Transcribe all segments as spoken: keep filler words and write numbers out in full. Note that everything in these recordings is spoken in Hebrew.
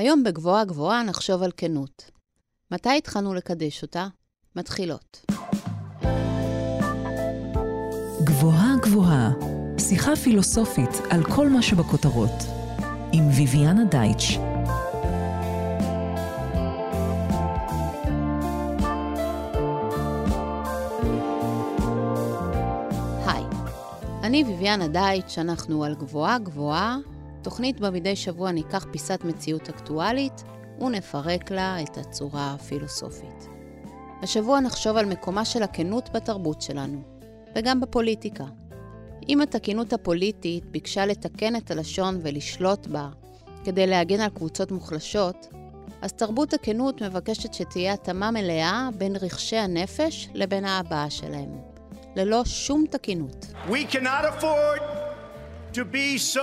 היום בגבוהה גבוהה נחשוב על כנות. מתי התחלנו לקדש אותה? מתחילות. גבוהה גבוהה, שיחה פילוסופית על כל מה שבכותרות, עם ויויאנה דייטש. היי, אני ויויאנה דייטש, אנחנו על גבוהה גבוהה, תוכנית במדי שבוע ניקח פיסת מציאות אקטואלית ונפרק לה את הצורה הפילוסופית. השבוע נחשוב על מקומה של הכנות בתרבות שלנו, וגם בפוליטיקה. אם התקינות הפוליטית ביקשה לתקן את הלשון ולשלוט בה כדי להגן על קבוצות מוחלשות, אז תרבות הכנות מבקשת שתהיה התאמה מלאה בין רכשי הנפש לבין ההבעה שלהם, ללא שום תקינות. We cannot afford to be so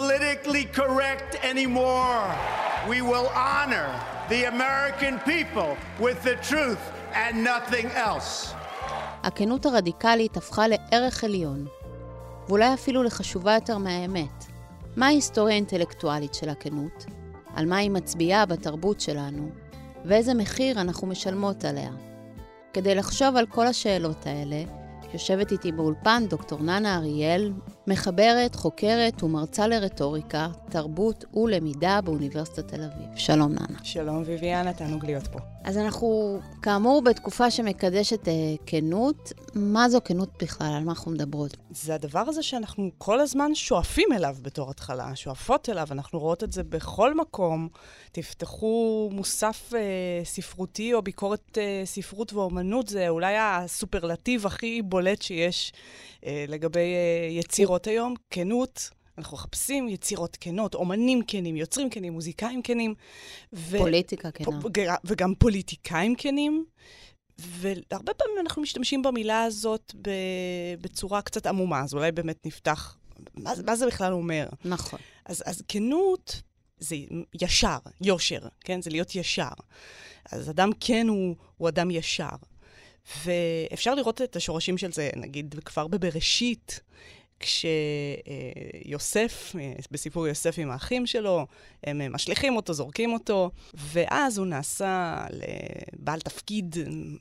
politically correct anymore. We will honor the American people with the truth and nothing else. הכנות הרדיקלית הפכה לערך עליון, ואולי אפילו לחשובה יותר מהאמת. מה ההיסטוריה האינטלקטואלית של הכנות? על מה היא מצביעה בתרבות שלנו? ואיזה מחיר אנחנו משלמות עליה? כדי לחשוב על כל השאלות האלה, יושבת איתי באולפן דוקטור ננה אריאל, מחברת, חוקרת ומרצה לרטוריקה, תרבות ולמידה באוניברסיטת תל אביב. שלום ננה. שלום ויויאנה, תענוג להיות פה. אז אנחנו כאמור בתקופה שמקדשת אה, כנות. מה זו כנות בכלל? על מה אנחנו מדברות? זה הדבר הזה שאנחנו כל הזמן שואפים אליו בתור התחלה, שואפות אליו, אנחנו רואות את זה בכל מקום. תפתחו מוסף אה, ספרותי או ביקורת אה, ספרות ואומנות, זה אולי הסופרלטיב הכי בולט שיש אה, לגבי אה, יצירות היום, כנות. אנחנו מחפשים יצירות כנות, אומנים כנים, יוצרים כנים, מוזיקאים כנים. ו... פוליטיקה כנה. פ... וגם פוליטיקאים כנים. והרבה פעמים אנחנו משתמשים במילה הזאת בצורה קצת עמומה, אז אולי באמת נפתח, מה, מה זה בכלל אומר? נכון. אז, אז כנות זה ישר, יושר, כן? זה להיות ישר. אז אדם כן הוא, הוא אדם ישר. ואפשר לראות את השורשים של זה, נגיד, כבר בבראשית, כשיוסף, בסיפור יוסף עם האחים שלו, הם משליכים אותו, זורקים אותו, ואז הוא נעשה לבעל תפקיד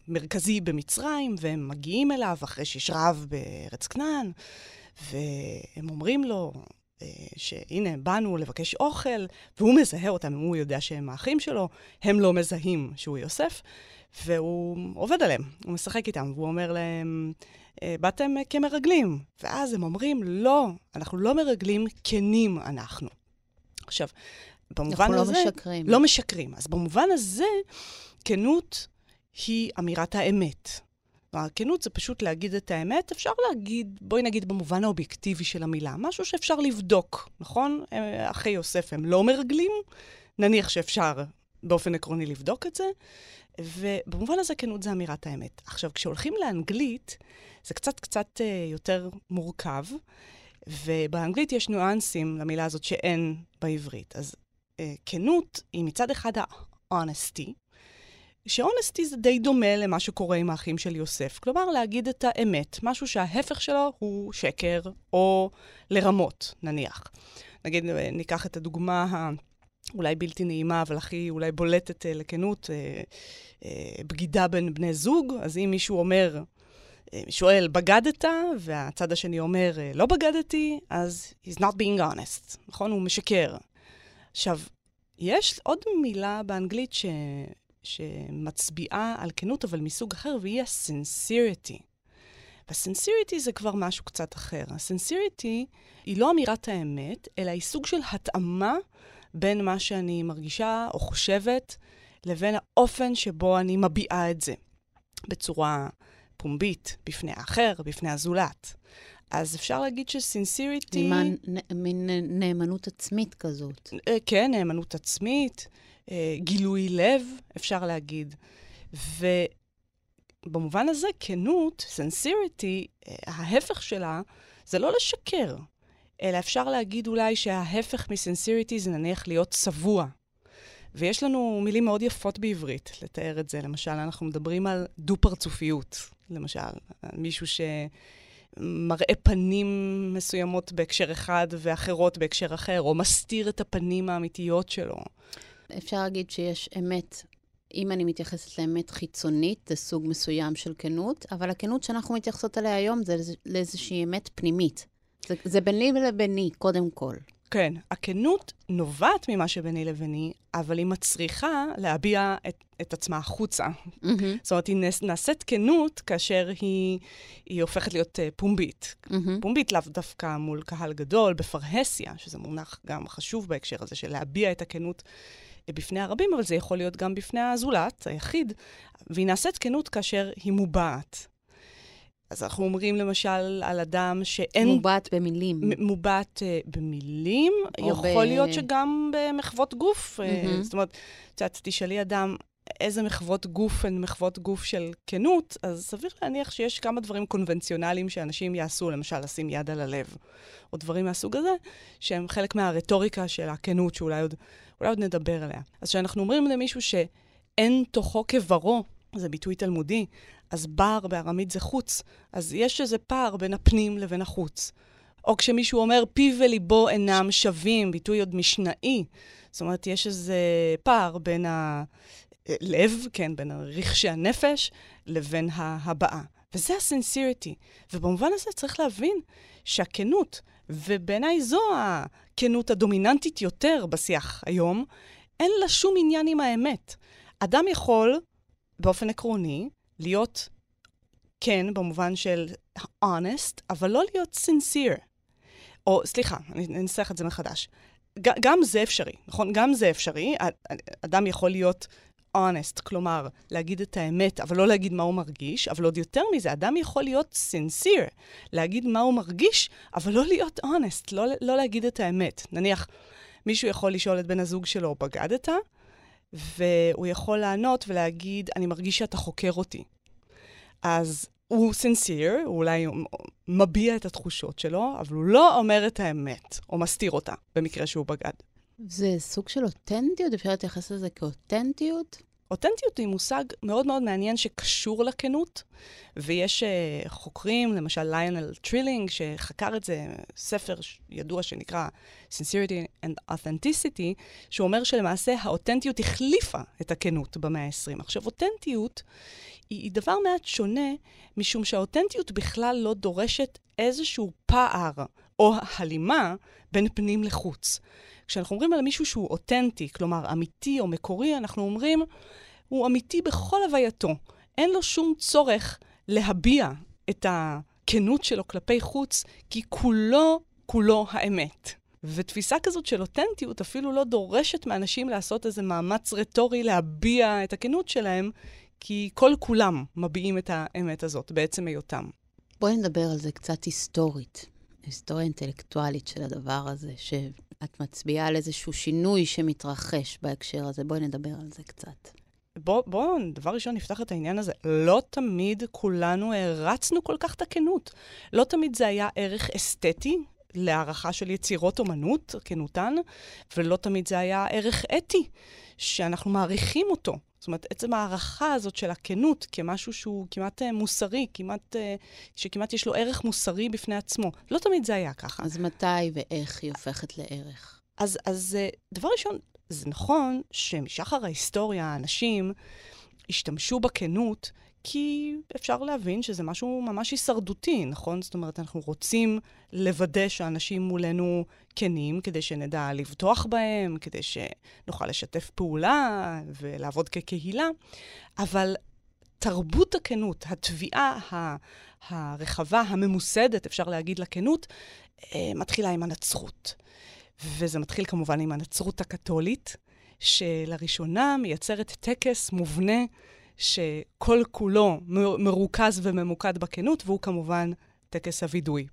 מרכזי במצרים, והם מגיעים אליו אחרי שיש רב בארץ כנען, והם אומרים לו שהנה, באנו לבקש אוכל, והוא מזהה אותם, הוא יודע שהם האחים שלו, הם לא מזהים שהוא יוסף, והוא עובד עליהם, הוא משחק איתם, והוא אומר להם, באתם כמרגלים. ואז הם אומרים, לא, אנחנו לא מרגלים, כנים אנחנו. עכשיו, במובן הזה... אנחנו לא משקרים. לא משקרים. אז במובן הזה, כנות היא אמירת האמת. הכנות זה פשוט להגיד את האמת, אפשר להגיד, בואי נגיד במובן האובייקטיבי של המילה, משהו שאפשר לבדוק, נכון? אחרי יוסף הם לא מרגלים, נניח שאפשר באופן עקרוני לבדוק את זה, ובמובן הזה כנות זה אמירת האמת. עכשיו, כשהולכים לאנגלית, זה קצת קצת יותר מורכב, ובאנגלית יש ניואנסים למילה הזאת שאין בעברית. אז כנות היא מצד אחד ה-honesty, שאונסטי זה די דומה למה שקורה עם האחים של יוסף. כלומר, להגיד את האמת, משהו שההפך שלו הוא שקר או לרמות, נניח. נגיד, ניקח את הדוגמה האולי בלתי נעימה, אבל הכי אולי בולטת לכנות, בגידה בין בני זוג. אז אם מישהו אומר, שואל, בגדת, והצד השני אומר, לא בגדתי, אז he's not being honest. נכון? הוא משקר. עכשיו, יש עוד מילה באנגלית ש... שמצביעה על כנות, אבל מסוג אחר, והיא ה-sincerity. וה-sincerity זה כבר משהו קצת אחר. ה-sincerity היא לא אמירת האמת, אלא היא סוג של התאמה בין מה שאני מרגישה או חושבת, לבין האופן שבו אני מביעה את זה. בצורה פומבית, בפני האחר, בפני הזולת. אז אפשר להגיד ש-sincerity... מין נאמנות עצמית כזאת. כן, נאמנות עצמית. גילוי לב, אפשר להגיד. ובמובן הזה, כנות, sincerity, ההפך שלה, זה לא לשקר, אלא אפשר להגיד אולי שההפך מ-sincerity זה נניח להיות צבוע. ויש לנו מילים מאוד יפות בעברית לתאר את זה. למשל, אנחנו מדברים על דו-פרצופיות. למשל, מישהו ש... מראה פנים מסוימות בהקשר אחד ואחרות בהקשר אחר, או מסתיר את הפנים האמיתיות שלו. אפשר להגיד שיש אמת, אם אני מתייחסת לאמת חיצונית, זה סוג מסוים של כנות, אבל הכנות שאנחנו מתייחסות אליה היום זה לאיזושהי אמת פנימית. זה, זה ביני לביני, קודם כל. כן, הכנות נובעת ממה שביני לביני, אבל היא מצריכה להביע את, את עצמה החוצה. Mm-hmm. זאת אומרת, היא נעשית כנות כאשר היא, היא הופכת להיות uh, פומבית. Mm-hmm. פומבית לאו דווקא מול קהל גדול, בפרהסיה, שזה מונח גם חשוב בהקשר הזה, של להביע את הכנות בפני הרבים, אבל זה יכול להיות גם בפני הזולת, היחיד, והיא נעשית כנות כאשר היא מובעת. אז אנחנו אומרים למשל על אדם שאין... מובעת במילים. מובעת uh, במילים, יכול ב... להיות שגם במחוות גוף. Mm-hmm. Uh, זאת אומרת, תשאלת, תשאלי אדם איזה מחוות גוף הן מחוות גוף של כנות, אז סביר להניח שיש כמה דברים קונבנציונליים שאנשים יעשו, למשל לשים יד על הלב, או דברים מהסוג הזה, שהם חלק מהרטוריקה של הכנות, שאולי עוד, אולי עוד נדבר עליה. אז כשאנחנו אומרים למישהו שאין תוכו כברו, זה ביטוי תלמודי, אז בר בארמית זה חוץ, אז יש איזה פער בין הפנים לבין החוץ. או כשמישהו אומר, פי וליבו אינם שווים, ביטוי עוד משנאי, זאת אומרת, יש איזה פער בין הלב, כן, בין הרכשי הנפש, לבין ההבעה. וזה הסינסריטי. ובמובן הזה צריך להבין שהכנות, ובעיניי זו הכנות הדומיננטית יותר בשיח היום, אין לה שום עניין עם האמת. אדם יכול... באופן עקרוני, להיות כן, במובן של honest, אבל לא להיות sincere. או, סליחה, אני אנסח את זה מחדש. ג- גם זה אפשרי, נכון? גם זה אפשרי. אדם יכול להיות honest, כלומר, להגיד את האמת, אבל לא להגיד מה הוא מרגיש, אבל עוד יותר מזה, אדם יכול להיות sincere, להגיד מה הוא מרגיש, אבל לא להיות honest, לא, לא להגיד את האמת. נניח, מישהו יכול לשאול את בן הזוג שלו, בגדת? והוא יכול לענות ולהגיד, אני מרגיש שאתה חוקר אותי. אז הוא sincere, הוא אולי מביע את התחושות שלו, אבל הוא לא אומר את האמת, או מסתיר אותה, במקרה שהוא בגד. זה סוג של אותנטיות, אפשר להתייחס לזה כאותנטיות? אותנטיות היא מושג מאוד מאוד מעניין שקשור לכנות, ויש uh, חוקרים, למשל ליונל טרילינג, שחקר את זה, ספר ידוע שנקרא Sincerity and Authenticity, שהוא אומר שלמעשה האותנטיות החליפה את הכנות במאה ה-עשרים. עכשיו, אותנטיות היא דבר מעט שונה, משום שהאותנטיות בכלל לא דורשת איזשהו פער או הלימה בין פנים לחוץ. כשאנחנו אומרים על מישהו שהוא אותנטי, כלומר אמיתי או מקורי, אנחנו אומרים, הוא אמיתי בכל הווייתו. אין לו שום צורך להביע את הכנות שלו כלפי חוץ, כי כולו, כולו האמת. ותפיסה כזאת של אותנטיות אפילו לא דורשת מאנשים לעשות איזה מאמץ רטורי להביע את הכנות שלהם, כי כל כולם מביעים את האמת הזאת, בעצם היותם. בואי נדבר על זה קצת היסטורית. היסטוריה אינטלקטואלית של הדבר הזה, שאת מצביעה על איזשהו שינוי שמתרחש בהקשר הזה. בואי נדבר על זה קצת. בואו, בוא, דבר ראשון, נפתח את העניין הזה. לא תמיד כולנו הרצנו כל כך את הכנות. לא תמיד זה היה ערך אסתטי, להערכה של יצירות אומנות, כנותן, ולא תמיד זה היה ערך אתי, שאנחנו מעריכים אותו. זאת אומרת, עצם הערכה הזאת של הכנות כמשהו שהוא כמעט מוסרי, כמעט, שכמעט יש לו ערך מוסרי בפני עצמו. לא תמיד זה היה ככה. אז מתי ואיך היא הופכת לערך? אז, אז דבר ראשון, זה נכון שמשחר ההיסטוריה, האנשים השתמשו בכנות, כי אפשר להבין שזה משהו ממש הישרדותי, נכון? זאת אומרת, אנחנו רוצים לוודא שאנשים מולנו כנים, כדי שנדע לבטוח בהם, כדי שנוכל לשתף פעולה ולעבוד כקהילה. אבל תרבות הכנות, התביעה הרחבה, הממוסדת, אפשר להגיד לכנות, מתחילה עם הנצרות. וזה מתחיל כמובן עם הנצרות הקתולית, שלראשונה מייצרת טקס מובנה, שכל כולו מרוכז וממוקד בכנות, והוא כמובן טקס הוידוי.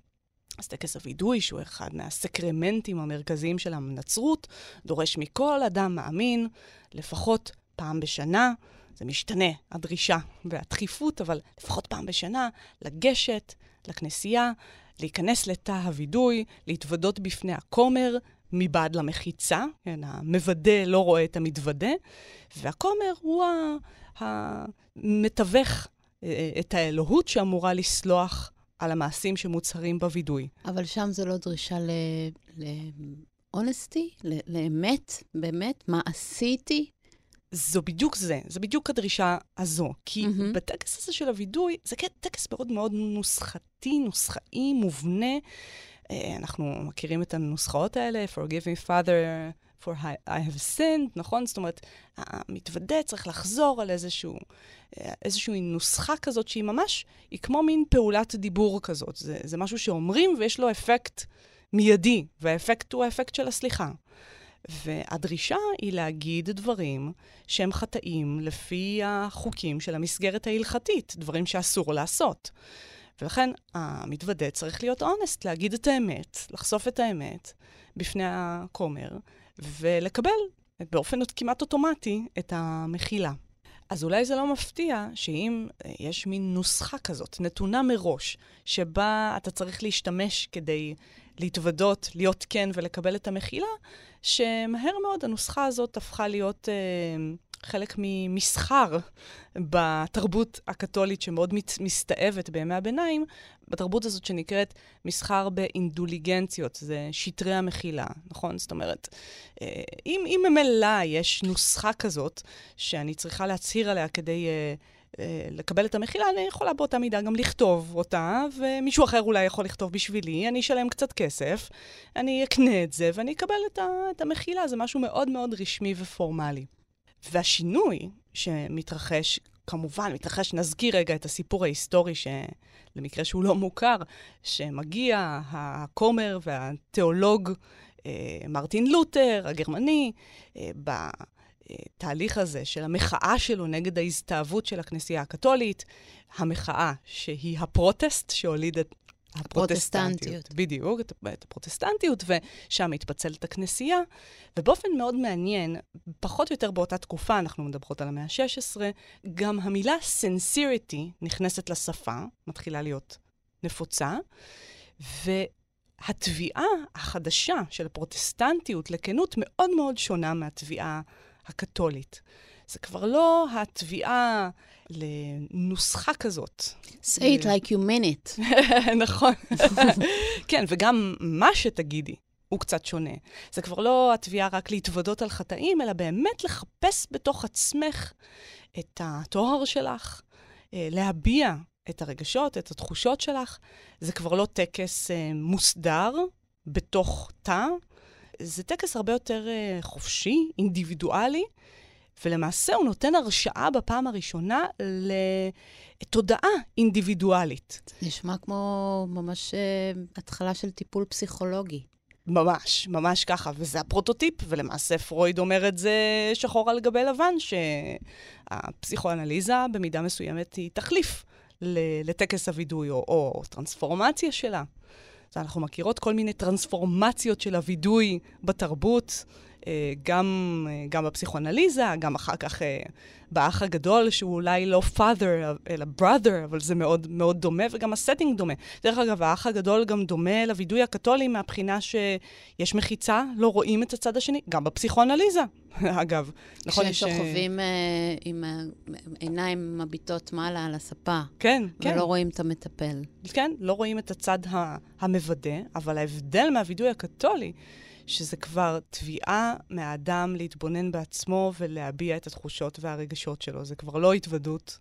אז טקס הוידוי, שהוא אחד מהסקרמנטים המרכזיים של הנצרות, דורש מכל אדם מאמין, לפחות פעם בשנה, זה משתנה, הדרישה והדחיפות, אבל לפחות פעם בשנה, לגשת, לכנסייה, להיכנס לתא הוידוי, להתוודות בפני הכומר, מבעד למחיצה, כן, המבדה לא רואה את המתוודה, והכומר הוא המתווך את האלוהות שאמורה לסלוח על המעשים שמוצרים בוידוי. אבל שם זה לא דרישה לאונסטי, לאמת, באמת, מה עשיתי? זו בדיוק זה, זו בדיוק הדרישה הזו. כי mm-hmm. בטקס הזה של הוידוי, זה טקס מאוד מאוד נוסחתי, נוסחאי, מובנה. אנחנו מכירים את הנוסחאות האלה, Forgive me, Father, for I have sinned, נכון? זאת אומרת, המתוודה צריך לחזור על איזשהו, איזשהו נוסחה כזאת, שהיא ממש, היא כמו מין פעולת דיבור כזאת. זה, זה משהו שאומרים ויש לו אפקט מיידי, והאפקט הוא האפקט של הסליחה. והדרישה היא להגיד דברים שהם חטאים לפי החוקים של המסגרת ההלכתית, דברים שאסור לעשות. ולכן המתוודה צריך להיות אונסט, להגיד את האמת, לחשוף את האמת בפני הכומר, ולקבל באופן כמעט אוטומטי את המחילה. אז אולי זה לא מפתיע שאם יש מין נוסחה כזאת, נתונה מראש, שבה אתה צריך להשתמש כדי להתוודות, להיות כן ולקבל את המחילה, שמהר מאוד הנוסחה הזאת הפכה להיות אה, חלק ממסחר בתרבות הקתולית שמאוד מסתאבת בימי הביניים, בתרבות הזאת שנקראת מסחר באינדוליגנציות, זה שטרי המחילה, נכון? זאת אומרת, אה, אם, אם ממילא יש נוסחה כזאת שאני צריכה להצהיר עליה כדי אה, לקבל את המחילה, אני יכולה באותה מידה גם לכתוב אותה, ומישהו אחר אולי יכול לכתוב בשבילי, אני אשלם קצת כסף, אני אקנה את זה, ואני אקבל את, ה- את המחילה. זה משהו מאוד מאוד רשמי ופורמלי. והשינוי שמתרחש, כמובן, מתרחש, נזכיר רגע את הסיפור ההיסטורי, שלמקרה שהוא לא מוכר, שמגיע הכומר והתיאולוג אה, מרטין לותר, הגרמני, אה, ב... תהליך הזה של המחאה שלו נגד ההסתאבות של הכנסייה הקתולית, המחאה שהיא הפרוטסט שהוליד את הפרוטסטנטיות. בדיוק, את הפרוטסטנטיות, ושם מתפצלת הכנסייה. ובאופן מאוד מעניין, פחות או יותר באותה תקופה, אנחנו מדברות על המאה ה-שש עשרה, גם המילה sincerity נכנסת לשפה, מתחילה להיות נפוצה, ו... התביעה החדשה של הפרוטסטנטיות לכנות מאוד מאוד שונה מהתביעה הקתולית. זה כבר לא התביעה לנוסחה כזאת. Say it like you mean it. נכון. כן, וגם מה שתגידי הוא קצת שונה. זה כבר לא התביעה רק להתוודות על חטאים, אלא באמת לחפש בתוך עצמך את התואר שלך, להביע את הרגשות, את התחושות שלך. זה כבר לא טקס אה, מוסדר בתוך תא, זה טקס הרבה יותר אה, חופשי, אינדיבידואלי, ולמעשה הוא נותן הרשאה בפעם הראשונה לתודעה אינדיבידואלית. נשמע כמו ממש אה, התחלה של טיפול פסיכולוגי. ממש, ממש ככה, וזה הפרוטוטיפ, ולמעשה פרויד אומר את זה שחור על גבי לבן, שהפסיכואנליזה במידה מסוימת היא תחליף לטקס הוידוי, או, או, או טרנספורמציה שלה. אז אנחנו מכירות כל מיני טרנספורמציות של הוידוי בתרבות, גם, גם בפסיכואנליזה, גם אחר כך באח הגדול, שהוא אולי לא father, אלא brother, אבל זה מאוד, מאוד דומה, וגם הסטינג דומה. דרך אגב, האח הגדול גם דומה לוידוי הקתולי, מהבחינה שיש מחיצה, לא רואים את הצד השני, גם בפסיכואנליזה, אגב. כששוכבים עם עיניים מביטות מעלה על הספה, כן, כן. ולא רואים את המטפל. כן, לא רואים את הצד המבדה, אבל ההבדל מהוידוי הקתולי, שזה כבר תביעה מהאדם להתבונן בעצמו ולהביע את התחושות והרגשות שלו. זה כבר לא התוודות,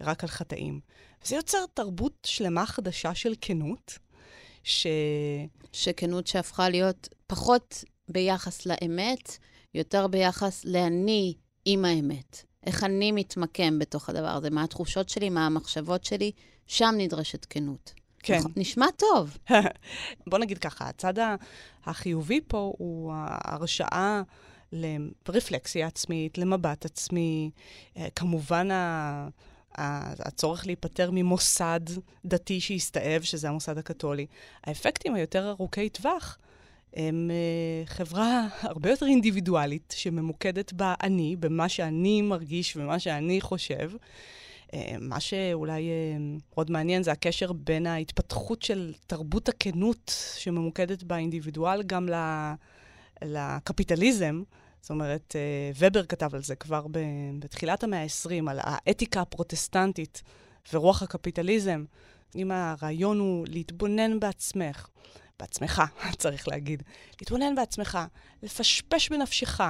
רק על חטאים. וזה יוצר תרבות שלמה חדשה של כנות, ש... שכנות שהפכה להיות פחות ביחס לאמת, יותר ביחס לעני עם האמת. איך אני מתמקם בתוך הדבר הזה, מה התחושות שלי, מה המחשבות שלי, שם נדרשת כנות. כן. נשמע טוב. בוא נגיד ככה, הצד החיובי פה הוא ההרשאה לרפלקסיה עצמית, למבט עצמי, כמובן הצורך להיפטר ממוסד דתי שהסתאב, שזה המוסד הקתולי. האפקטים היותר ארוכי טווח הם חברה הרבה יותר אינדיבידואלית, שממוקדת באני, במה שאני מרגיש ומה שאני חושב. מה שאולי עוד מעניין זה הקשר בין ההתפתחות של תרבות הכנות שממוקדת באינדיבידואל גם לקפיטליזם. זאת אומרת, ובר כתב על זה כבר בתחילת המאה ה-עשרים, על האתיקה הפרוטסטנטית ורוח הקפיטליזם. אם הרעיון הוא להתבונן בעצמך, בעצמך, צריך להגיד, להתבונן בעצמך, לפשפש בנפשך,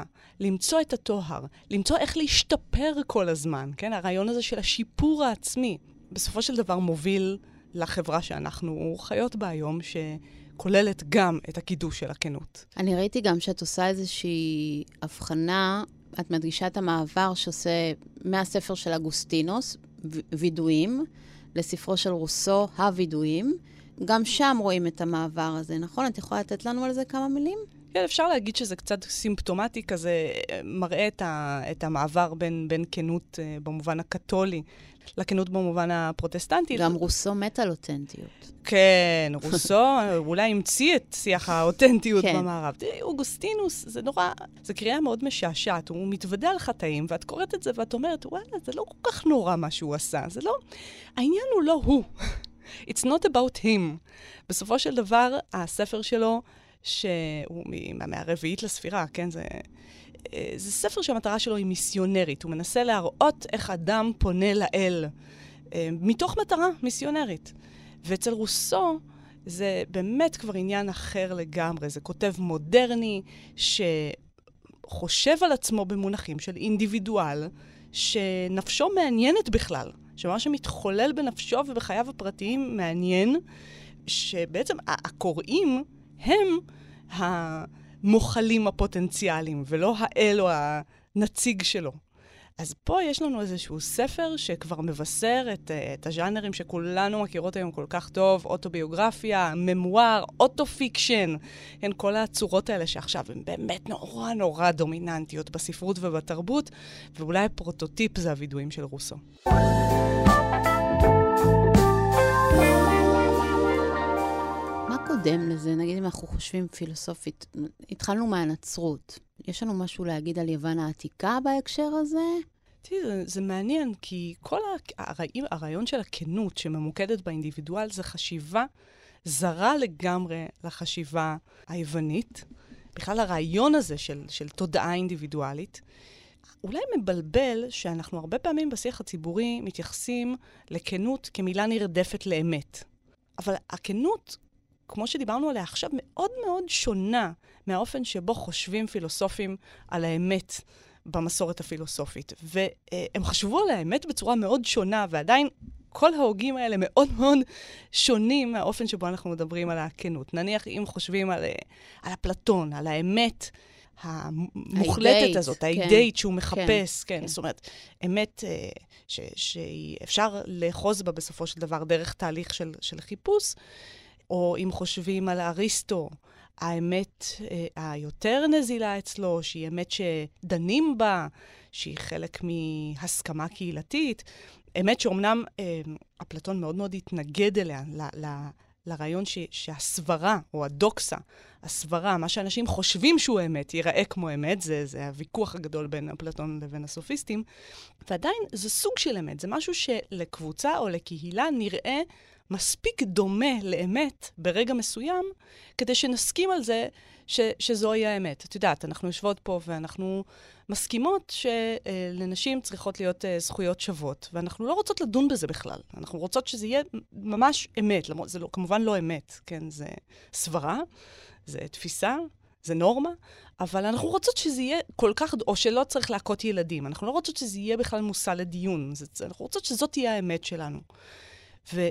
למצוא את התוהר, למצוא איך להשתפר כל הזמן, כן? הרעיון הזה של השיפור העצמי, בסופו של דבר מוביל לחברה שאנחנו חיות בה היום, שכוללת גם את הקידוש של הכנות. אני ראיתי גם שאת עושה איזושהי הבחנה, את מדגישה את המעבר שעושה מהספר של אגוסטינוס, וידויים, לספרו של רוסו, הוידויים. גם שם רואים את המעבר הזה, נכון? את יכולה לתת לנו על זה כמה מילים? כן, אפשר להגיד שזה קצת סימפטומטי, כזה מראה את, ה, את המעבר בין, בין כנות במובן הקתולי לכנות במובן הפרוטסטנטי. גם רוסו מת על אותנטיות. כן, רוסו אולי המציא את שיח האותנטיות כן. במערב. תראי, אוגוסטינוס, זה נורא, זה קריאה מאוד משעשעת, הוא מתוודע על חטאים, ואת קוראת את זה ואת אומרת, וואלה, זה לא כל כך נורא מה שהוא עשה, זה לא, העניין הוא לא הוא. It's not about him. בסופו של דבר, הספר שלו, שהוא מהרביעית לספירה, כן, זה, זה ספר שהמטרה שלו היא מיסיונרית. הוא מנסה להראות איך אדם פונה לאל, מתוך מטרה מיסיונרית. ואצל רוסו, זה באמת כבר עניין אחר לגמרי. זה כותב מודרני, שחושב על עצמו במונחים של אינדיבידואל, שנפשו מעניינת בכלל. שמה שמתחולל בנפשו ובחייו הפרטיים מעניין, שבעצם הקוראים הם המוחלים הפוטנציאליים, ולא האל או הנציג שלו. אז פה יש לנו איזשהו ספר שכבר מבשר את, את הז'אנרים שכולנו מכירות היום כל כך טוב, אוטוביוגרפיה, ממואר, אוטופיקשן, הן כל הצורות האלה שעכשיו הן באמת נורא נורא דומיננטיות בספרות ובתרבות, ואולי פרוטוטיפ זה הוידויים של רוסו. מה קודם לזה? נגיד אם אנחנו חושבים פילוסופית, התחלנו מהנצרות. יש לנו משהו להגיד על יוון העתיקה בהקשר הזה? תראי, זה, זה מעניין, כי כל הרעיון, הרעיון של הכנות שממוקדת באינדיבידואל, זה חשיבה זרה לגמרי לחשיבה היוונית. בכלל הרעיון הזה של, של תודעה אינדיבידואלית, אולי מבלבל שאנחנו הרבה פעמים בשיח הציבורי מתייחסים לכנות כמילה נרדפת לאמת. אבל הכנות, כמו שדיברנו עליה עכשיו, מאוד מאוד שונה מהאופן שבו חושבים פילוסופים על האמת במסורת הפילוסופית. והם חשבו על האמת בצורה מאוד שונה, ועדיין כל ההוגים האלה מאוד מאוד שונים מהאופן שבו אנחנו מדברים על הכנות. נניח אם חושבים על, על אפלטון, על האמת המוחלטת הזאת, האידאית שהוא מחפש, כן, זאת אומרת, אמת שאפשר לאחוז בה בסופו של דבר דרך תהליך של חיפוש, או אם חושבים על אריסטו, האמת היותר נזילה אצלו, שהיא אמת שדנים בה, שהיא חלק מהסכמה קהילתית, אמת שאומנם אפלטון מאוד מאוד התנגד אליה, לרעיון ש, שהסברה, או הדוקסה, הסברה, מה שאנשים חושבים שהוא אמת, ייראה כמו אמת, זה, זה הוויכוח הגדול בין אפלטון לבין הסופיסטים, ועדיין זה סוג של אמת, זה משהו שלקבוצה או לקהילה נראה מספיק דומה לאמת ברגע מסוים, כדי שנסכים על זה ש, שזוהי האמת. את יודעת, אנחנו יושבות פה ואנחנו מסכימות שלנשים צריכות להיות זכויות שוות, ואנחנו לא רוצות לדון בזה בכלל. אנחנו רוצות שזה יהיה ממש אמת, למרות זה לא, כמובן לא אמת, כן? זה סברה, זה תפיסה, זה נורמה, אבל אנחנו רוצות שזה יהיה כל כך, או שלא צריך להכות ילדים. אנחנו לא רוצות שזה יהיה בכלל מושא לדיון. זה, אנחנו רוצות שזאת תהיה האמת שלנו. ו...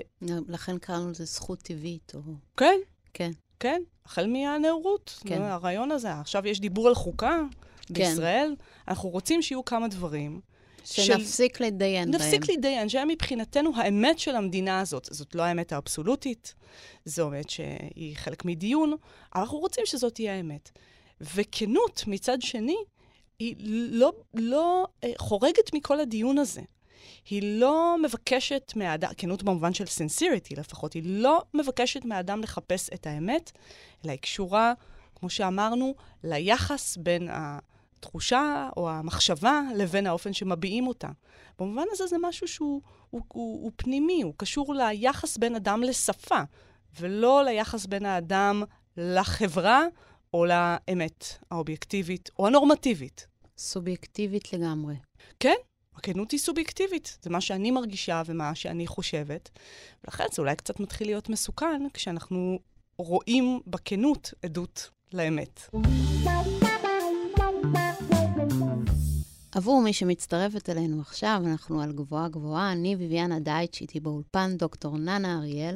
לכן קראנו לזה זכות טבעית. או... כן. כן. כן, החל מהנאורות. כן. הרעיון הזה. עכשיו יש דיבור על חוקה כן. בישראל. אנחנו רוצים שיהיו כמה דברים. שנפסיק של... להתדיין נפסיק בהם. נפסיק להתדיין, שהם מבחינתנו האמת של המדינה הזאת. זאת לא האמת האבסולוטית, זו האמת שהיא חלק מדיון. אנחנו רוצים שזאת תהיה האמת. וכנות מצד שני, היא לא, לא חורגת מכל הדיון הזה. היא לא מבקשת מהאדם, כנות במובן של sincerity לפחות, היא לא מבקשת מהאדם לחפש את האמת, אלא היא קשורה, כמו שאמרנו, ליחס בין התחושה או המחשבה לבין האופן שמביעים אותה. במובן הזה זה משהו שהוא הוא, הוא, הוא פנימי, הוא קשור ליחס בין אדם לשפה, ולא ליחס בין האדם לחברה או לאמת האובייקטיבית או הנורמטיבית. סובייקטיבית לגמרי. כן? הכנות היא סובייקטיבית, זה מה שאני מרגישה ומה שאני חושבת, ולכן זה אולי קצת מתחיל להיות מסוכן כשאנחנו רואים בכנות עדות לאמת. עבור מי שמצטרפת אלינו עכשיו, אנחנו על גבוהה גבוהה, אני ויביאנה דייטש, איתי באולפן דוקטור ננה אריאל,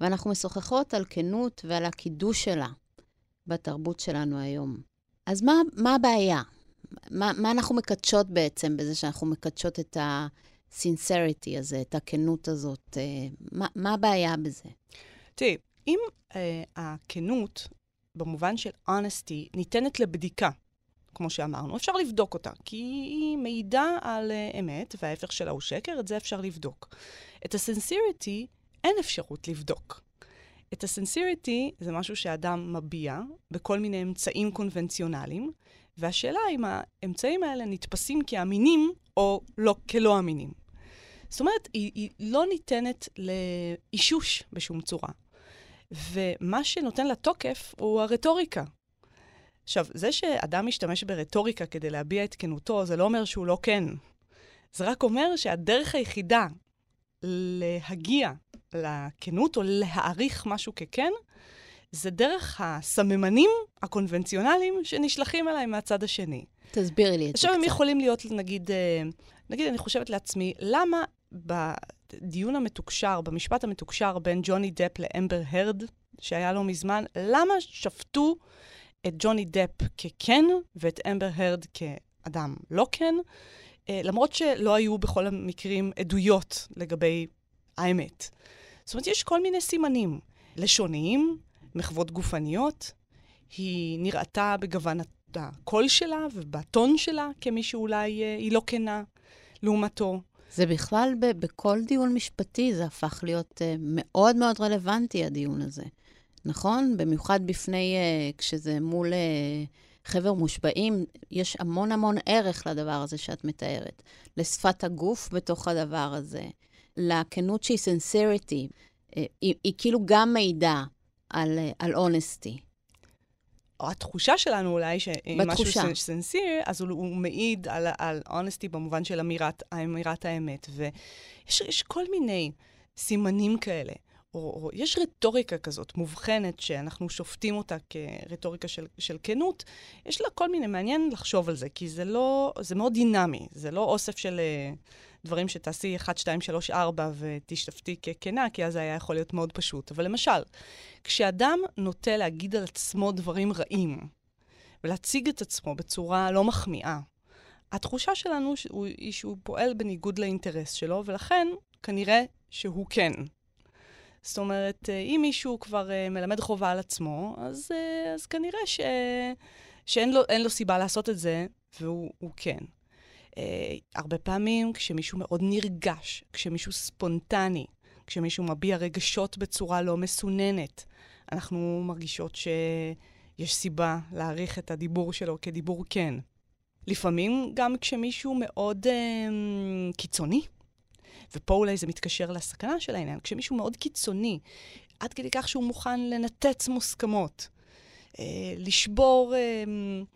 ואנחנו משוחחות על כנות ועל הקידוש שלה בתרבות שלנו היום. אז מה, מה הבעיה? מה, מה אנחנו מקדשות בעצם בזה שאנחנו מקדשות את ה-sincerity הזה, את הכנות הזאת? מה, מה הבעיה בזה? תראי, אם uh, הכנות, במובן של honesty, ניתנת לבדיקה, כמו שאמרנו, אפשר לבדוק אותה, כי היא מידע על uh, אמת, וההפך שלה הוא שקר, את זה אפשר לבדוק. את ה-sincerity אין אפשרות לבדוק. את ה-sincerity זה משהו שאדם מביע בכל מיני אמצעים קונבנציונליים, והשאלה אם האמצעים האלה נתפסים כאמינים או לא, כלא אמינים. זאת אומרת, היא, היא לא ניתנת לאישוש בשום צורה. ומה שנותן לה תוקף הוא הרטוריקה. עכשיו, זה שאדם משתמש ברטוריקה כדי להביע את כנותו, זה לא אומר שהוא לא כן. זה רק אומר שהדרך היחידה להגיע לכנות או להעריך משהו ככן, זה דרך הסממנים הקונבנציונליים שנשלחים אליי מהצד השני. תסבירי לי את זה. עכשיו, הם יכולים להיות, נגיד, נגיד, אני חושבת לעצמי, למה בדיון המתוקשר, במשפט המתוקשר בין ג'וני דפ לאמבר הרד, שהיה לו מזמן, למה שפטו את ג'וני דפ ככן ואת אמבר הרד כאדם לא כן, למרות שלא היו בכל המקרים עדויות לגבי האמת. זאת אומרת, יש כל מיני סימנים לשוניים, מחוות גופניות, היא נראתה בגוון הקול שלה ובטון שלה, כמי שאולי אה, היא לא כנה לעומתו. זה בכלל ב- בכל דיון משפטי, זה הפך להיות אה, מאוד מאוד רלוונטי הדיון הזה, נכון? במיוחד בפני, אה, כשזה מול אה, חבר מושבעים, יש המון המון ערך לדבר הזה שאת מתארת, לשפת הגוף בתוך הדבר הזה, לכנות שהיא sincerity, אה, היא, היא כאילו גם מידע, על, על אונסטי. או התחושה שלנו אולי, שאם בתחושה. משהו סנסיר, אז הוא, הוא מעיד על, על אונסטי במובן של אמירת, אמירת האמת. ויש יש כל מיני סימנים כאלה. או, או יש רטוריקה כזאת מובחנת שאנחנו שופטים אותה כרטוריקה של, של כנות. יש לה כל מיני, מעניין לחשוב על זה, כי זה לא, זה מאוד דינמי. זה לא אוסף של דברים שתעשי אחת, שתיים, שלוש, ארבע ותשתפתי ככנה, כי אז זה היה יכול להיות מאוד פשוט. אבל למשל, כשאדם נוטה להגיד על עצמו דברים רעים, ולהציג את עצמו בצורה לא מחמיאה, התחושה שלנו היא שהוא פועל בניגוד לאינטרס שלו, ולכן כנראה שהוא כן. זאת אומרת, אם מישהו כבר מלמד חובה על עצמו, אז, אז כנראה ש... שאין לו, אין לו סיבה לעשות את זה, והוא כן. הרבה פעמים כשמישהו מאוד נרגש, כשמישהו ספונטני, כשמישהו מביע רגשות בצורה לא מסוננת, אנחנו מרגישות שיש סיבה להעריך את הדיבור שלו כדיבור כן. לפעמים גם כשמישהו מאוד um, קיצוני, ופה אולי זה מתקשר לסכנה של העניין, כשמישהו מאוד קיצוני, עד כדי כך שהוא מוכן לנתץ מוסכמות, uh, לשבור... Um,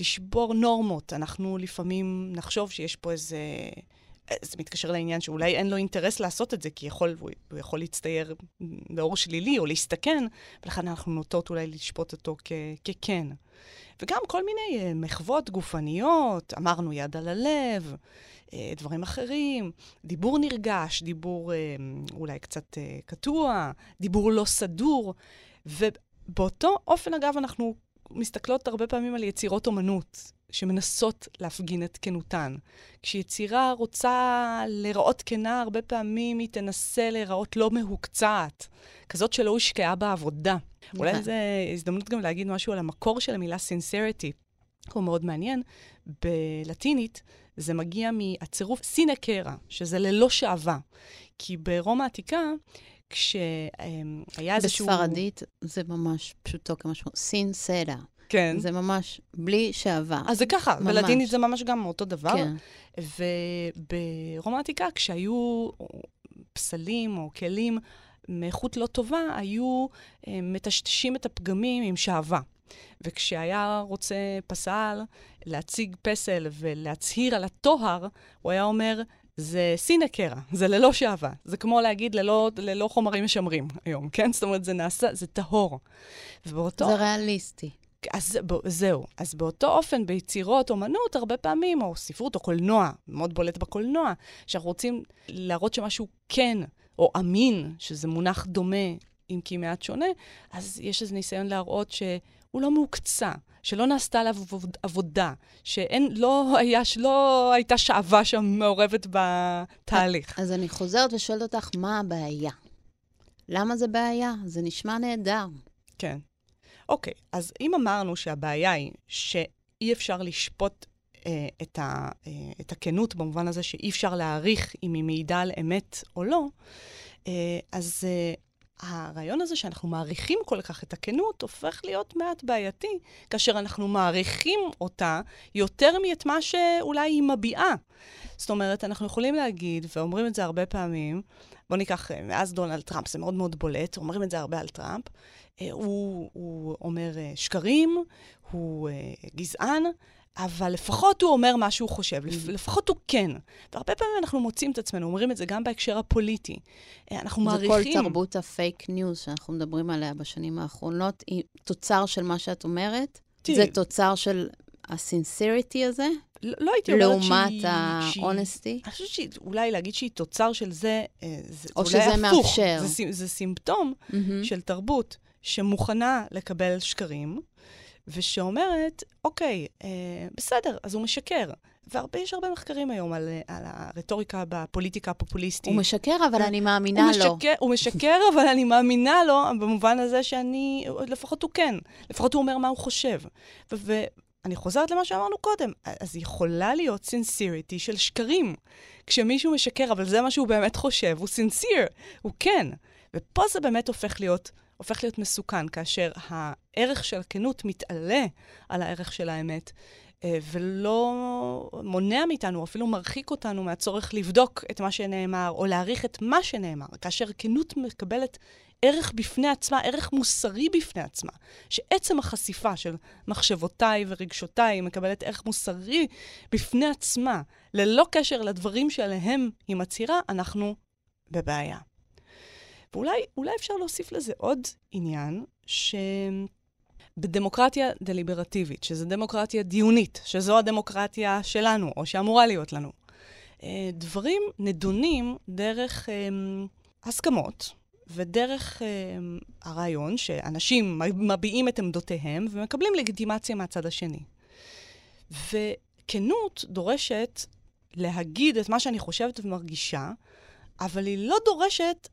לשבור נורמות, אנחנו לפעמים נחשוב שיש פה איזה, זה מתקשר לעניין שאולי אין לו אינטרס לעשות את זה, כי יכול, הוא, הוא יכול להצטייר לאור שלילי או להסתכן, ולכן אנחנו נוטות אולי לשפוט אותו כ, ככן. וגם כל מיני מחוות גופניות, אמרנו יד על הלב, דברים אחרים, דיבור נרגש, דיבור אולי קצת קטוע, דיבור לא סדור, ובאותו אופן אגב אנחנו מסתכלות הרבה פעמים על יצירות אומנות שמנסות להפגין את כנותן. כשיצירה רוצה לראות כנה, הרבה פעמים היא תנסה לראות לא מהוקצעת, כזאת שלא הושקעה בעבודה. Yeah. אולי זו הזדמנות גם להגיד משהו על המקור של המילה sincerity. הוא מאוד מעניין. בלטינית זה מגיע מהצירוף סינקרה, שזה ללא שעבה. כי ברומא העתיקה, כשהיה איזשהו... בספרדית זה ממש פשוטו כמשהו, סינסרה. כן. זה ממש בלי שעבה. אז זה ככה, בלדינית זה ממש גם אותו דבר. כן. וברומא העתיקה, כשהיו פסלים או כלים מאיכות לא טובה, היו מטשטשים את הפגמים עם שעווה. וכשהיה רוצה פסל להציג פסל ולהצהיר על הטוהר, הוא היה אומר, זה סינה קרע, זה ללא שעווה. זה כמו להגיד ללא, ללא חומרים משמרים היום, כן? זאת אומרת, זה נעשה, זה טהור. ובאותו... זה ריאליסטי. אז זהו. אז באותו אופן, ביצירות, אומנות, הרבה פעמים, או ספרות, או קולנוע, מאוד בולט בקולנוע, שאנחנו רוצים להראות שמשהו כן, או אמין, שזה מונח דומה, אם כי מעט שונה, אז יש איזה ניסיון להראות שהוא לא מוקצה, שלא נעשתה עליו עבודה, שאין, לא היה, שלא הייתה שעווה שם מעורבת בתהליך. אז אני חוזרת ושואלת אותך, מה הבעיה? למה זה בעיה? זה נשמע נהדר. כן. אוקיי, אז אם אמרנו שהבעיה היא שאי אפשר לשפוט אה, את, ה, אה, את הכנות, במובן הזה שאי אפשר להעריך אם היא מעידה על אמת או לא, אה, אז... אה, הרעיון הזה שאנחנו מעריכים כל כך את הכנות, הופך להיות מעט בעייתי, כאשר אנחנו מעריכים אותה יותר מאת מה שאולי היא מביעה. זאת אומרת, אנחנו יכולים להגיד, ואומרים את זה הרבה פעמים, בוא ניקח, מאז דונלד טראמפ, זה מאוד מאוד בולט, אומרים את זה הרבה על טראמפ, הוא, הוא אומר שקרים, הוא גזען, אבל לפחות הוא אומר מה שהוא חושב, לפחות הוא כן. והרבה פעמים אנחנו מוצאים את עצמנו, אומרים את זה גם בהקשר הפוליטי. אנחנו מעריכים... זה כל תרבות הפייק ניוז שאנחנו מדברים עליה בשנים האחרונות, היא תוצר של מה שאת אומרת? זה תוצר של הסינסיריטי הזה? לא הייתי אומרת שהיא... לעומת האונסטי? אני חושבת שאולי להגיד שהיא תוצר של זה, או שזה מאפשר. זה סימפטום של תרבות שמוכנה לקבל שקרים, ושאומרת, אוקיי, אה, בסדר, אז הוא משקר. והרבה, יש הרבה מחקרים היום על, על הרטוריקה בפוליטיקה הפופוליסטית. הוא משקר, אבל אני מאמינה הוא לו. משקר, הוא משקר, אבל אני מאמינה לו, במובן הזה שאני, לפחות הוא כן. לפחות הוא אומר מה הוא חושב. ו- אני חוזרת למה שאמרנו קודם, אז יכולה להיות sincerity של שקרים. כשמישהו משקר, אבל זה מה שהוא באמת חושב, הוא sincere, הוא כן. ופה זה באמת הופך להיות... הופך להיות מסוכן, כאשר הערך של הכנות מתעלה על הערך של האמת, ולא מונע מאיתנו, אפילו מרחיק אותנו מהצורך לבדוק את מה שנאמר, או להעריך את מה שנאמר, כאשר כנות מקבלת ערך בפני עצמה, ערך מוסרי בפני עצמה, שעצם החשיפה של מחשבותיי ורגשותיי מקבלת ערך מוסרי בפני עצמה, ללא קשר לדברים שעליהם היא מצהירה, אנחנו בבעיה. ואולי אולי אפשר להוסיף לזה עוד עניין, שבדמוקרטיה דליברטיבית, שזו דמוקרטיה דיונית, שזו הדמוקרטיה שלנו, או שאמורה להיות לנו, דברים נדונים דרך אמ, הסכמות, ודרך אמ, הרעיון שאנשים מביעים את עמדותיהם, ומקבלים לגיטימציה מהצד השני. וכנות דורשת להגיד את מה שאני חושבת ומרגישה, אבל היא לא דורשת...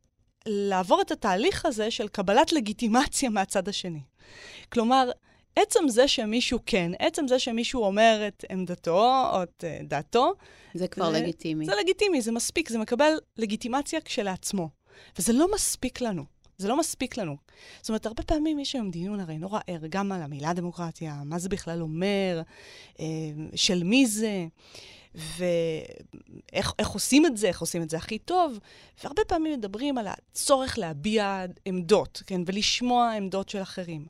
לעבור את התהליך הזה של קבלת לגיטימציה מהצד השני. כלומר, עצם זה שמישהו כן, עצם זה שמישהו אומר את עמדתו או את דעתו, זה כבר זה, לגיטימי. זה לגיטימי, זה מספיק, זה מקבל לגיטימציה כשלעצמו. וזה לא מספיק לנו. זה לא מספיק לנו. זאת אומרת, הרבה פעמים יש היום דיון הרי נורא ער גם על המילה דמוקרטיה, מה זה בכלל אומר, של מי זה, ואיך איך עושים את זה, איך עושים את זה הכי טוב. והרבה פעמים מדברים על הצורך להביע עמדות, כן, ולשמוע עמדות של אחרים.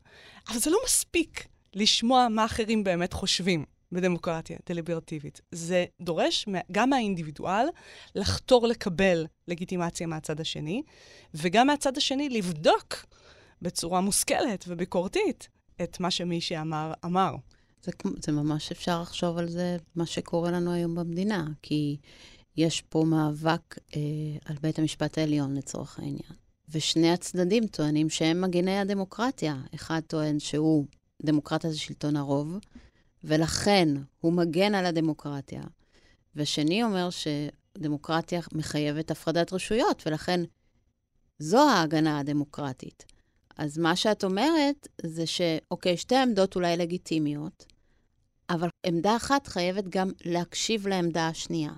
אבל זה לא מספיק לשמוע מה אחרים באמת חושבים בדמוקרטיה דליברטיבית. זה דורש גם מהאינדיבידואל לחתור לקבל לגיטימציה מהצד השני, וגם מהצד השני לבדוק בצורה מושכלת וביקורתית את מה שמי שאמר אמר. זה, זה ממש אפשר לחשוב על זה, מה שקורה לנו היום במדינה, כי יש פה מאבק אה, על בית המשפט העליון לצורך העניין. ושני הצדדים טוענים שהם מגיני הדמוקרטיה. אחד טוען שהוא דמוקרטיה זה שלטון הרוב, ולכן הוא מגן על הדמוקרטיה. ושני אומר שדמוקרטיה מחייבת הפרדת רשויות, ולכן זו ההגנה הדמוקרטית. אז מה שאת אומרת זה שאוקיי, שתי עמדות אולי לגיטימיות, אבל עמדה אחת חייבת גם להקשיב לעמדה השנייה.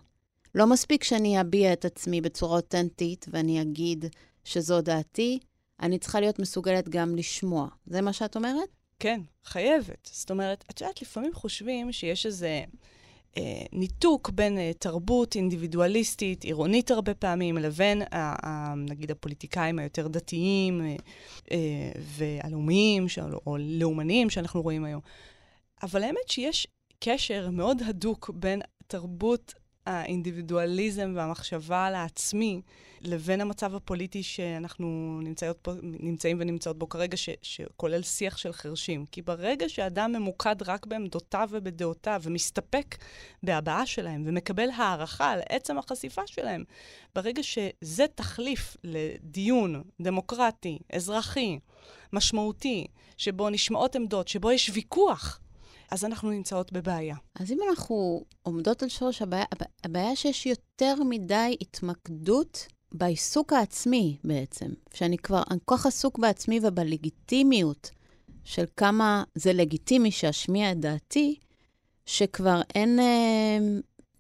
לא מספיק שאני אביע את עצמי בצורה אותנטית ואני אגיד שזו דעתי, אני צריכה להיות מסוגלת גם לשמוע. זה מה שאת אומרת? כן, חייבת. זאת אומרת, את יודעת, לפעמים חושבים שיש איזה ניתוק בין תרבות אינדיבידואליסטית, עירונית הרבה פעמים, לבין, נגיד, הפוליטיקאים היותר דתיים והלאומיים, או לאומניים שאנחנו רואים היום. אבל האמת שיש קשר מאוד הדוק בין תרבות האינדיבידואליזם והמחשבה על העצמי, לבין המצב הפוליטי שאנחנו נמצאים ונמצאות בו כרגע, שכולל שיח של חרשים. כי ברגע שאדם ממוקד רק בעמדותיו ובדעותיו, ומסתפק בהבעה שלהם, ומקבל הערכה על עצם החשיפה שלהם, ברגע שזה תחליף לדיון דמוקרטי, אזרחי, משמעותי, שבו נשמעות עמדות, שבו יש ויכוח, אז אנחנו נמצאות בבעיה. אז אם אנחנו עומדות על שורש הבעיה, הבעיה שיש יותר מדי התמקדות בעיסוק העצמי בעצם, שאני כבר כוח עסוק בעצמי ובלגיטימיות של כמה זה לגיטימי שאשמיע את דעתי, שכבר אין,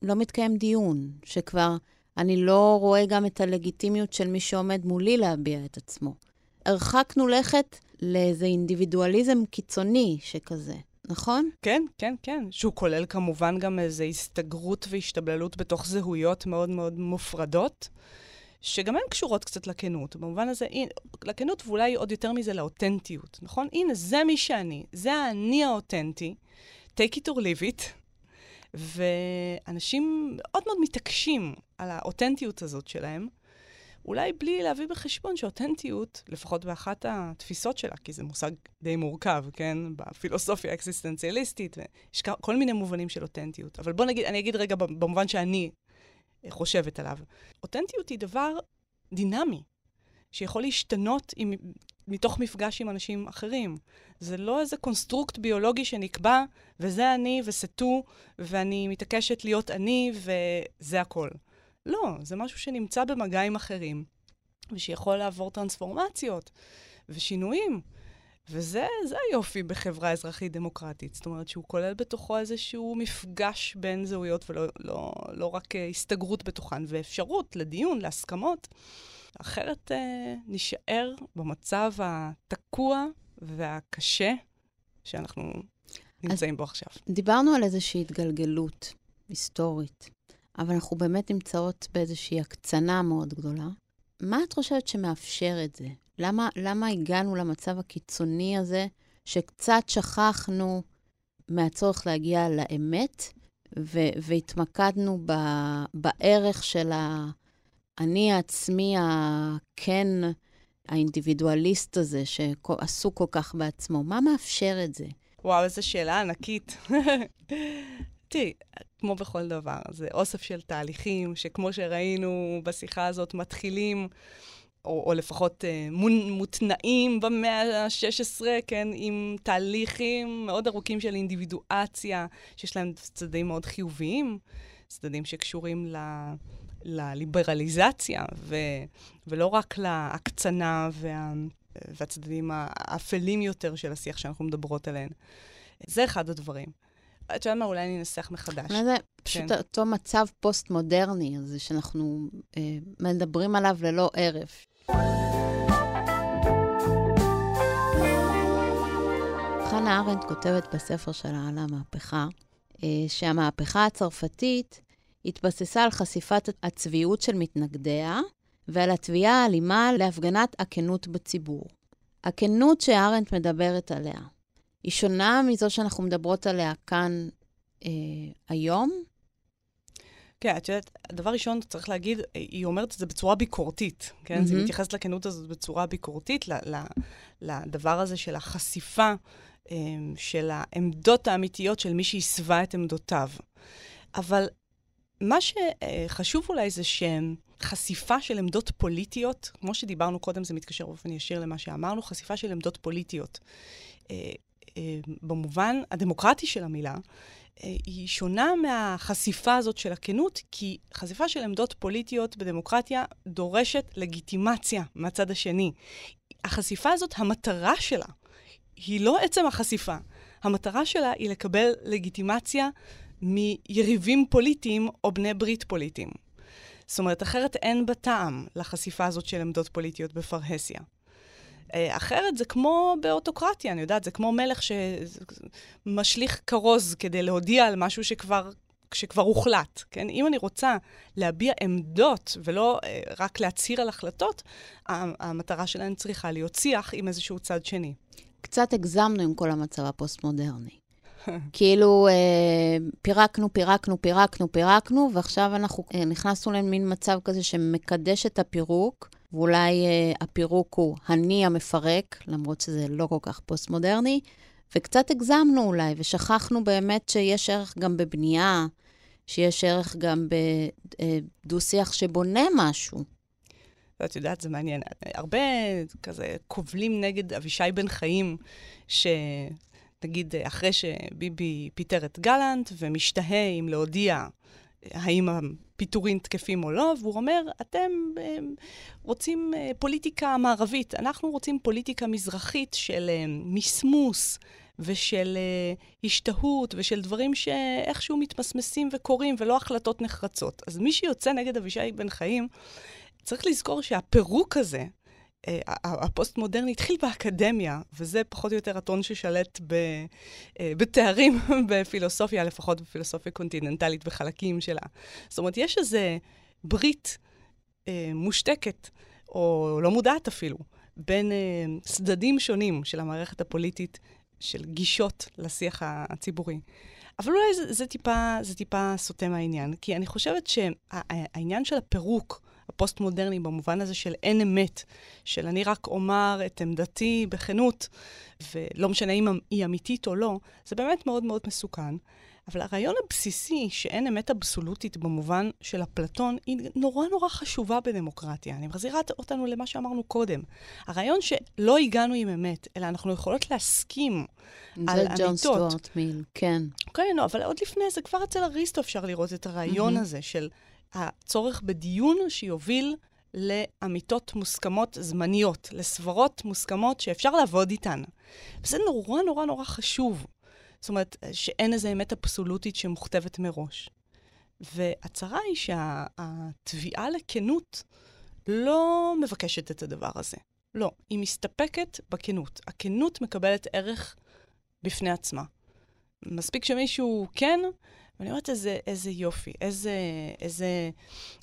לא מתקיים דיון, שכבר אני לא רואה גם את הלגיטימיות של מי שעומד מולי להביע את עצמו. הרחקנו לכת לאיזה אינדיבידואליזם קיצוני שכזה. נכון? כן, כן, כן. שהוא כולל כמובן גם איזו הסתגרות והשתבללות בתוך זהויות מאוד מאוד מופרדות, שגם הן קשורות קצת לכנות. במובן הזה, לכנות ואולי עוד יותר מזה לאותנטיות, נכון? הנה, זה מי שאני, זה האני האותנטי, take it or leave it, ואנשים מאוד מאוד מתעקשים על האותנטיות הזאת שלהם, אולי בלי להביא בחשבון שאותנטיות, לפחות באחת התפיסות שלה, כי זה מושג די מורכב, כן? בפילוסופיה האקסיסטנציאליסטית, יש כל מיני מובנים של אותנטיות. אבל בוא נגיד, אני אגיד רגע במובן שאני חושבת עליו. אותנטיות היא דבר דינמי, שיכול להשתנות עם, מתוך מפגש עם אנשים אחרים. זה לא איזה קונסטרוקט ביולוגי שנקבע, וזה אני וסתו, ואני מתעקשת להיות אני, וזה הכל. לא, זה משהו שנמצא במגעים אחרים, ושיכול לעבור טרנספורמציות ושינויים. וזה זה היופי בחברה אזרחית דמוקרטית. זאת אומרת שהוא כולל בתוכו איזשהו מפגש בין זהויות, ולא לא, לא רק הסתגרות בתוכן, ואפשרות לדיון, להסכמות. אחרת אה, נשאר במצב התקוע והקשה שאנחנו נמצאים בו עכשיו. דיברנו על איזושהי התגלגלות היסטורית. אבל אנחנו באמת נמצאות באיזושהי הקצנה מאוד גדולה. מה את חושבת שמאפשר את זה? למה, למה הגענו למצב הקיצוני הזה, שקצת שכחנו מהצורך להגיע לאמת, ו- והתמקדנו ב- בערך של האני העצמי, הכן, האינדיבידואליסט הזה, שעסוק כל כך בעצמו? מה מאפשר את זה? וואו, איזו שאלה ענקית. תראי, כמו בכל דבר, זה אוסף של תהליכים שכמו שראינו בשיחה הזאת מתחילים, או, או לפחות אה, מותנאים במאה ה-שש עשרה, כן, עם תהליכים מאוד ארוכים של אינדיבידואציה, שיש להם צדדים מאוד חיוביים, צדדים שקשורים ל... לליברליזציה, ו... ולא רק להקצנה וה... והצדדים האפלים יותר של השיח שאנחנו מדברות עליהן. זה אחד הדברים. את יודעת מה, אולי אני אנסח מחדש. זה פשוט אותו מצב פוסט-מודרני הזה שאנחנו מדברים עליו ללא ערף. חנה ארנדט כותבת בספר שלה על המהפכה, שהמהפכה הצרפתית התבססה על חשיפת הצביעות של מתנגדיה, ועל התביעה האלימה להפגנת הכנות בציבור. הכנות שארנדט מדברת עליה. היא שונה מזו שאנחנו מדברות עליה כאן אה, היום? כן, את יודעת, הדבר ראשון, צריך להגיד, היא אומרת את זה בצורה ביקורתית, כן? Mm-hmm. היא מתייחסת לכנות הזאת בצורה ביקורתית, ל- ל- לדבר הזה של החשיפה אה, של העמדות האמיתיות של מי שהסווה את עמדותיו. אבל מה שחשוב אולי זה שהם, חשיפה של עמדות פוליטיות, כמו שדיברנו קודם, זה מתקשר באופן ישיר למה שאמרנו, חשיפה של עמדות פוליטיות. אה, במובן הדמוקרטי של המילה, היא שונה מהחשיפה הזאת של הכנות, כי חשיפה של עמדות פוליטיות בדמוקרטיה דורשת לגיטימציה מהצד השני. החשיפה הזאת, המטרה שלה, היא לא עצם החשיפה. המטרה שלה היא לקבל לגיטימציה מיריבים פוליטיים או בני ברית פוליטיים. זאת אומרת, אחרת אין בטעם לחשיפה הזאת של עמדות פוליטיות בפרהסיה. אחרת זה כמו באוטוקרטיה, אני יודעת, זה כמו מלך שמשליך קרוז כדי להודיע על משהו שכבר שכבר הוחלט, כן? אם אני רוצה להביע עמדות ולא רק להצהיר על החלטות, המטרה שלהן צריכה להיות שיח עם איזשהו צד שני. קצת הגזמנו עם כל המצב הפוסט-מודרני. כאילו פירקנו, פירקנו, פירקנו, פירקנו, ועכשיו אנחנו נכנסנו למין מצב כזה שמקדש את הפירוק, ואולי הפירוק הוא אני המפרק, למרות שזה לא כל כך פוסט-מודרני, וקצת הגזמנו אולי, ושכחנו באמת שיש ערך גם בבנייה, שיש ערך גם בדו-שיח שבונה משהו. ואת יודעת, זה מעניין. הרבה כזה קובלים נגד אבישי בן חיים, שנגיד אחרי שביבי פיטר את גלנט, ומשתהה עם להודיע האם הפיטורים תקפים או לא, והוא אומר, אתם רוצים פוליטיקה מערבית, אנחנו רוצים פוליטיקה מזרחית של מסמוס ושל השתהות ושל דברים שאיכשהו מתמסמסים וקורים ולא החלטות נחרצות. אז מי שיוצא נגד אבישי בן חיים, צריך לזכור שהפירוק הזה, הפוסט-מודרני התחיל באקדמיה, וזה פחות או יותר הטון ששלט בתארים בפילוסופיה, לפחות בפילוסופיה קונטיננטלית בחלקים שלה. זאת אומרת, יש איזה ברית מושתקת, או לא מודעת אפילו, בין סדדים שונים של המערכת הפוליטית, של גישות לשיח הציבורי. אבל אולי זה, זה טיפה, זה טיפה סוטה מהעניין, כי אני חושבת שהעניין של הפירוק, הפוסט-מודרני במובן הזה של אין אמת, של אני רק אומר את עמדתי בכנות, ולא משנה אם היא אמיתית או לא, זה באמת מאוד מאוד מסוכן. אבל הרעיון הבסיסי שאין אמת אבסולוטית במובן של אפלטון, היא נורא נורא חשובה בדמוקרטיה. אני מחזירה אותנו למה שאמרנו קודם. הרעיון שלא הגענו עם אמת, אלא אנחנו יכולות להסכים על אמיתות. זה ג'ון סטוארט מיל, כן. כן, אבל עוד לפני זה, כבר אצל אריסטו אפשר לראות את הרעיון הזה של הצורך בדיון שיוביל לאמיתות מוסכמות זמניות, לסברות מוסכמות שאפשר לעבוד איתן. וזה נורא נורא נורא חשוב. זאת אומרת, שאין איזו אמת אבסולוטית שמוכתבת מראש. והצרה היא שהתביעה לכנות לא מבקשת את הדבר הזה. לא, היא מסתפקת בכנות. הכנות מקבלת ערך בפני עצמה. מספיק שמישהו כן, ואני אומרת, איזה, איזה יופי, איזה, איזה,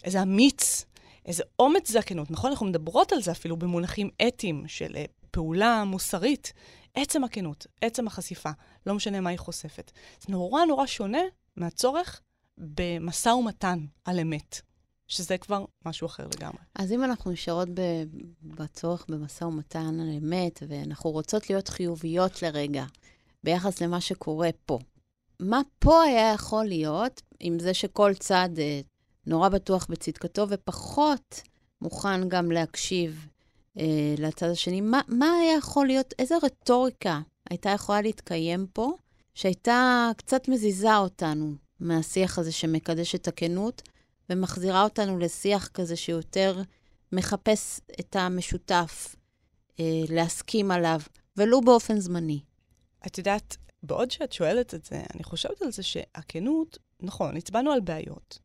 איזה אמיץ, איזה אומץ זה הכנות. נכון, אנחנו מדברות על זה אפילו במונחים אתיים של פעולה מוסרית. עצם הכנות, עצם החשיפה, לא משנה מה היא חושפת. זה נורא נורא שונה מהצורך במשא ומתן על אמת, שזה כבר משהו אחר לגמרי. אז אם אנחנו נשארות בצורך במשא ומתן על אמת, ואנחנו רוצות להיות חיוביות לרגע, ביחס למה שקורה פה, מה פה היה יכול להיות, עם זה שכל צד אה, נורא בטוח בצדקתו, ופחות מוכן גם להקשיב אה, לצד השני, מה, מה היה יכול להיות, איזו רטוריקה הייתה יכולה להתקיים פה, שהייתה קצת מזיזה אותנו מהשיח הזה שמקדש את הכנות, ומחזירה אותנו לשיח כזה שיותר מחפש את המשותף, אה, להסכים עליו, ולא באופן זמני. את יודעת, בעוד שאת שואלת את זה, אני חושבת על זה שהכנות, נכון, הצבענו על בעיות,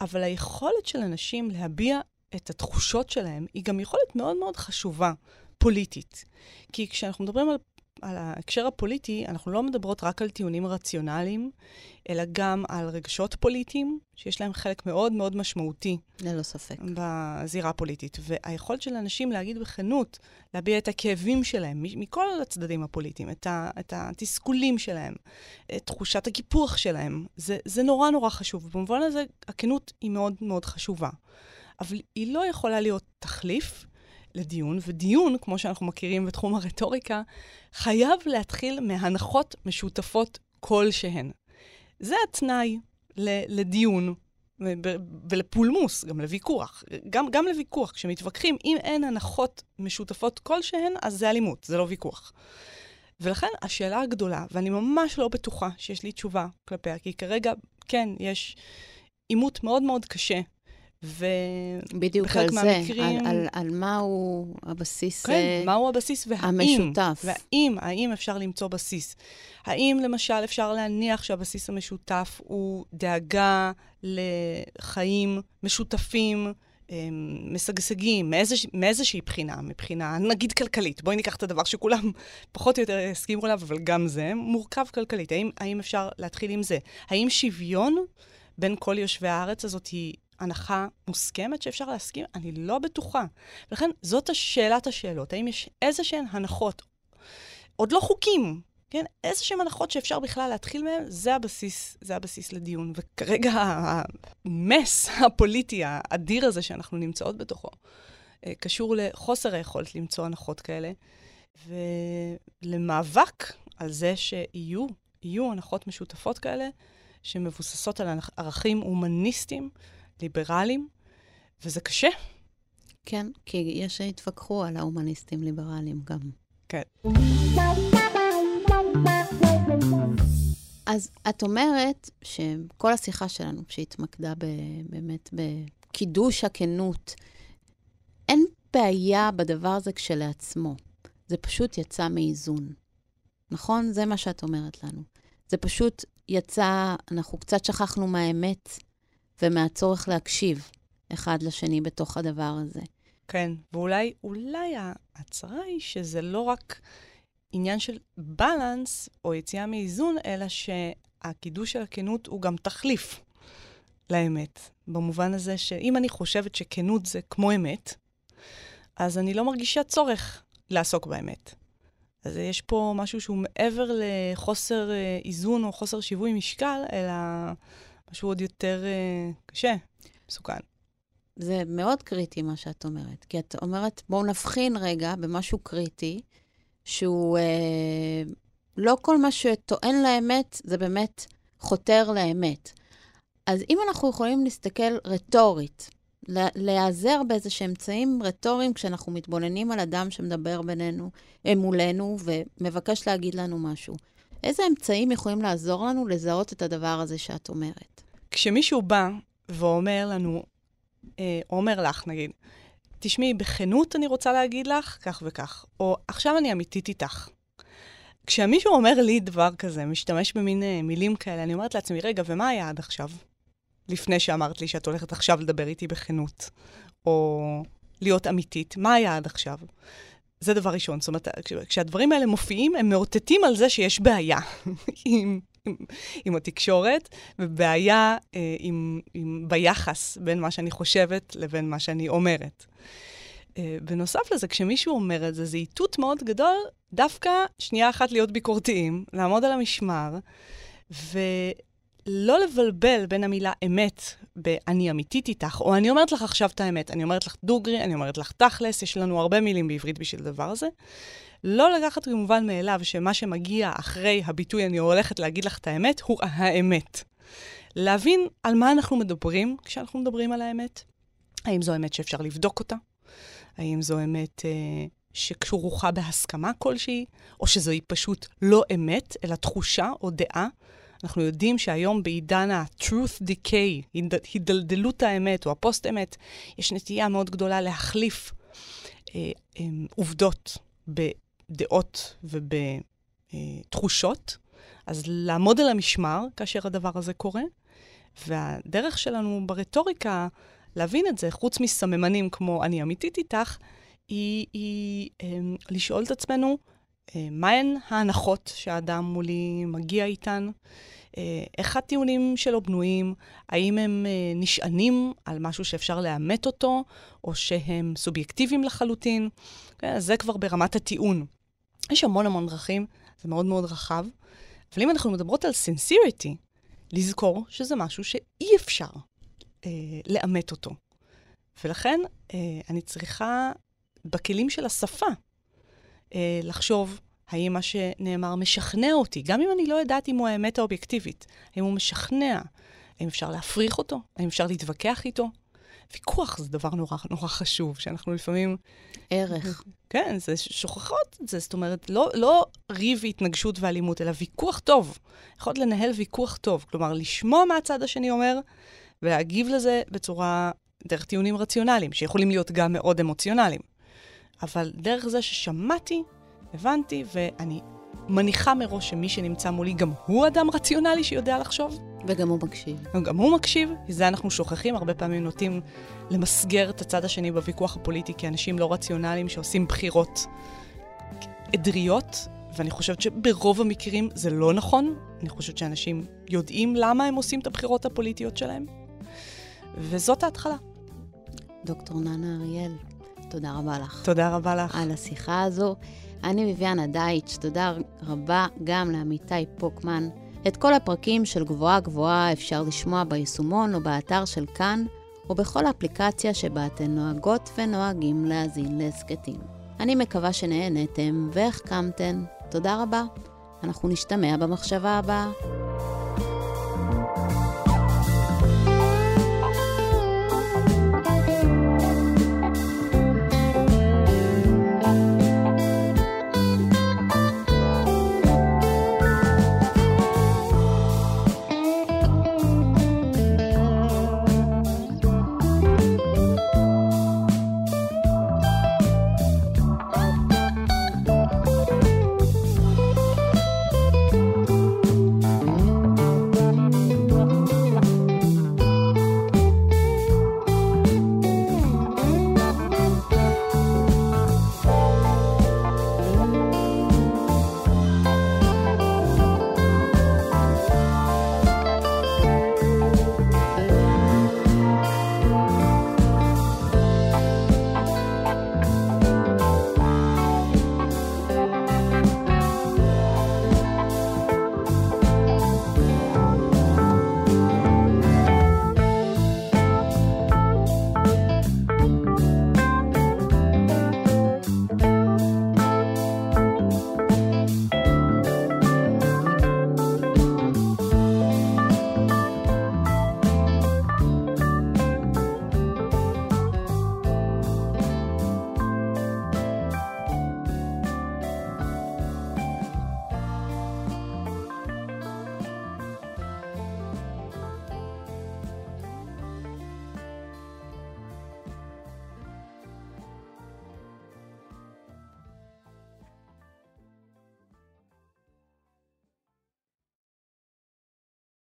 אבל היכולת של אנשים להביע את התחושות שלהם, היא גם יכולת מאוד מאוד חשובה, פוליטית. כי כשאנחנו מדברים על, על ההקשר הפוליטי, אנחנו לא מדברות רק על טיעונים רציונליים, אלא גם על רגשות פוליטיים, שיש להם חלק מאוד מאוד משמעותי. ללא ספק. בזירה הפוליטית. והיכולת של אנשים להגיד בכנות, להביע את הכאבים שלהם, מכל הצדדים הפוליטיים, את, ה, את התסכולים שלהם, את תחושת הגיפוח שלהם, זה, זה נורא נורא חשוב. במובן הזה, הכנות היא מאוד מאוד חשובה. אבל היא לא יכולה להיות תחליף לדיון, ודיון, כמו שאנחנו מכירים בתחום הרטוריקה, חייב להתחיל מהנחות משותפות כלשהן. זה התנאי לדיון ולפולמוס, גם לוויכוח. גם, גם לוויכוח, כשמתווכחים, אם אין הנחות משותפות כלשהן, אז זה אלימות, זה לא ויכוח. ולכן השאלה הגדולה, ואני ממש לא בטוחה שיש לי תשובה כלפיה, כי כרגע, כן, יש עימות מאוד מאוד קשה, ובדיוק על זה, על, על, על מהו הבסיס, כן, מהו הבסיס המשותף. והאם, האם אפשר למצוא בסיס? האם למשל אפשר להניח שהבסיס המשותף הוא דאגה לחיים משותפים, משגשגים, מאיזושהי בחינה, מבחינה, נגיד כלכלית. בואי ניקח את הדבר שכולם פחות או יותר הסכימו עליו, אבל גם זה מורכב כלכלית. האם, האם אפשר להתחיל עם זה? האם שוויון בין כל יושבי הארץ הזאת היא הנחה מוסכמת שאפשר להסכים? אני לא בטוחה. ולכן זאת שאלת השאלות. האם יש איזשהן הנחות, עוד לא חוקים, כן? איזשהן הנחות שאפשר בכלל להתחיל מהן, זה הבסיס, זה הבסיס לדיון. וכרגע המס הפוליטי האדיר הזה שאנחנו נמצאות בתוכו, קשור לחוסר היכולת למצוא הנחות כאלה, ולמאבק על זה שיהיו, יהיו הנחות משותפות כאלה, שמבוססות על ערכים הומניסטיים, ליברליים, וזה קשה. כן, כי יש שהתווכחו על ההומניסטים ליברליים גם. כן. אז את אומרת שכל השיחה שלנו, שהתמקדה באמת בקידוש הכנות, אין בעיה בדבר הזה כשלעצמו. זה פשוט יצא מאיזון. נכון? זה מה שאת אומרת לנו. זה פשוט יצא, אנחנו קצת שכחנו מהאמת ומהצורך להקשיב אחד לשני בתוך הדבר הזה. כן, ואולי, אולי ההצרה היא שזה לא רק עניין של בלנס או יציאה מאיזון, אלא שהקידוש של הכנות הוא גם תחליף לאמת. במובן הזה שאם אני חושבת שכנות זה כמו אמת, אז אני לא מרגישה צורך לעסוק באמת. אז יש פה משהו שהוא מעבר לחוסר איזון או חוסר שיווי משקל, אלא משהו עוד יותר קשה, מסוכן. זה מאוד קריטי מה שאת אומרת, כי את אומרת, בואו נבחין רגע במשהו קריטי, שהוא אה, לא כל מה שטוען לאמת, זה באמת חותר לאמת. אז אם אנחנו יכולים להסתכל רטורית, להיעזר באיזשהם אמצעים רטוריים כשאנחנו מתבוננים על אדם שמדבר בינינו, מולנו ומבקש להגיד לנו משהו. איזה אמצעים יכולים לעזור לנו לזהות את הדבר הזה שאת אומרת? כשמישהו בא ואומר לנו, אה, אומר לך נגיד, תשמעי, בכנות אני רוצה להגיד לך כך וכך, או עכשיו אני אמיתית איתך. כשמישהו אומר לי דבר כזה, משתמש במין אה, מילים כאלה, אני אומרת לעצמי, רגע, ומה היה עד עכשיו? לפני שאמרת לי שאת הולכת עכשיו לדבר איתי בכנות, או להיות אמיתית, מה היה עד עכשיו? זה דבר ראשון, זאת אומרת, כשהדברים האלה מופיעים, הם מאותתים על זה שיש בעיה עם, עם, עם התקשורת, ובעיה אה, עם, עם, ביחס בין מה שאני חושבת לבין מה שאני אומרת. אה, בנוסף לזה, כשמישהו אומר את זה, זה איתות מאוד גדול, דווקא שנייה אחת להיות ביקורתיים, לעמוד על המשמר, ו... לא לבלבל בין המילה אמת ב"אני אמיתית איתך", או אני אומרת לך עכשיו את האמת, אני אומרת לך דוגרי, אני אומרת לך תכלס, יש לנו הרבה מילים בעברית בשביל הדבר הזה. לא לקחת כמובן מאליו שמה שמגיע אחרי הביטוי אני הולכת להגיד לך את האמת, הוא האמת. להבין על מה אנחנו מדברים כשאנחנו מדברים על האמת. האם זו אמת שאפשר לבדוק אותה? האם זו אמת אה, שכרוכה בהסכמה כלשהי? או שזו היא פשוט לא אמת, אלא תחושה או דעה? אנחנו יודעים שהיום בעידן ה-truth decay, הידלדלות האמת או הפוסט-אמת, יש נטייה מאוד גדולה להחליף אה, אה, עובדות בדעות ובתחושות. אז לעמוד על המשמר כאשר הדבר הזה קורה, והדרך שלנו ברטוריקה להבין את זה, חוץ מסממנים כמו אני אמיתית איתך, היא, היא אה, לשאול את עצמנו, מהן ההנחות שהאדם מולי מגיע איתן? איך הטיעונים שלו בנויים? האם הם נשענים על משהו שאפשר לאמת אותו, או שהם סובייקטיביים לחלוטין? זה כבר ברמת הטיעון. יש המון המון דרכים, זה מאוד מאוד רחב. אבל אם אנחנו מדברות על sincerity, לזכור שזה משהו שאי אפשר אה, לאמת אותו. ולכן אה, אני צריכה בכלים של השפה, לחשוב, האם מה שנאמר משכנע אותי, גם אם אני לא יודעת אם הוא האמת האובייקטיבית, האם הוא משכנע, האם אפשר להפריך אותו, האם אפשר להתווכח איתו. ויכוח זה דבר נורא, נורא חשוב, שאנחנו לפעמים... ערך. כן, זה שוכחות, זה, זאת אומרת, לא, לא ריב התנגשות ואלימות, אלא ויכוח טוב. יכולת לנהל ויכוח טוב, כלומר, לשמוע מה הצד השני אומר, ולהגיב לזה בצורה, דרך טיעונים רציונליים, שיכולים להיות גם מאוד אמוציונליים. אבל דרך זה ששמעתי, הבנתי, ואני מניחה מראש שמי שנמצא מולי, גם הוא אדם רציונלי שיודע לחשוב. וגם הוא מקשיב. גם הוא מקשיב, וזה אנחנו שוכחים, הרבה פעמים נוטים למסגר את הצד השני בוויכוח הפוליטי, כי אנשים לא רציונליים שעושים בחירות עדריות, ואני חושבת שברוב המקרים זה לא נכון. אני חושבת שאנשים יודעים למה הם עושים את הבחירות הפוליטיות שלהם. וזאת ההתחלה. דוקטור ננה אריאל, תודה רבה לך. תודה רבה לך. על השיחה הזו. אני ויויאנה דייטש, תודה רבה גם לעמיתי פוקמן. את כל הפרקים של גבוהה גבוהה אפשר לשמוע ביישומון או באתר של כאן, או בכל האפליקציה שבה אתן נוהגות ונוהגים להזין להסקטים. אני מקווה שנהנתם והחכמתן. תודה רבה. אנחנו נשתמע במחשבה הבאה.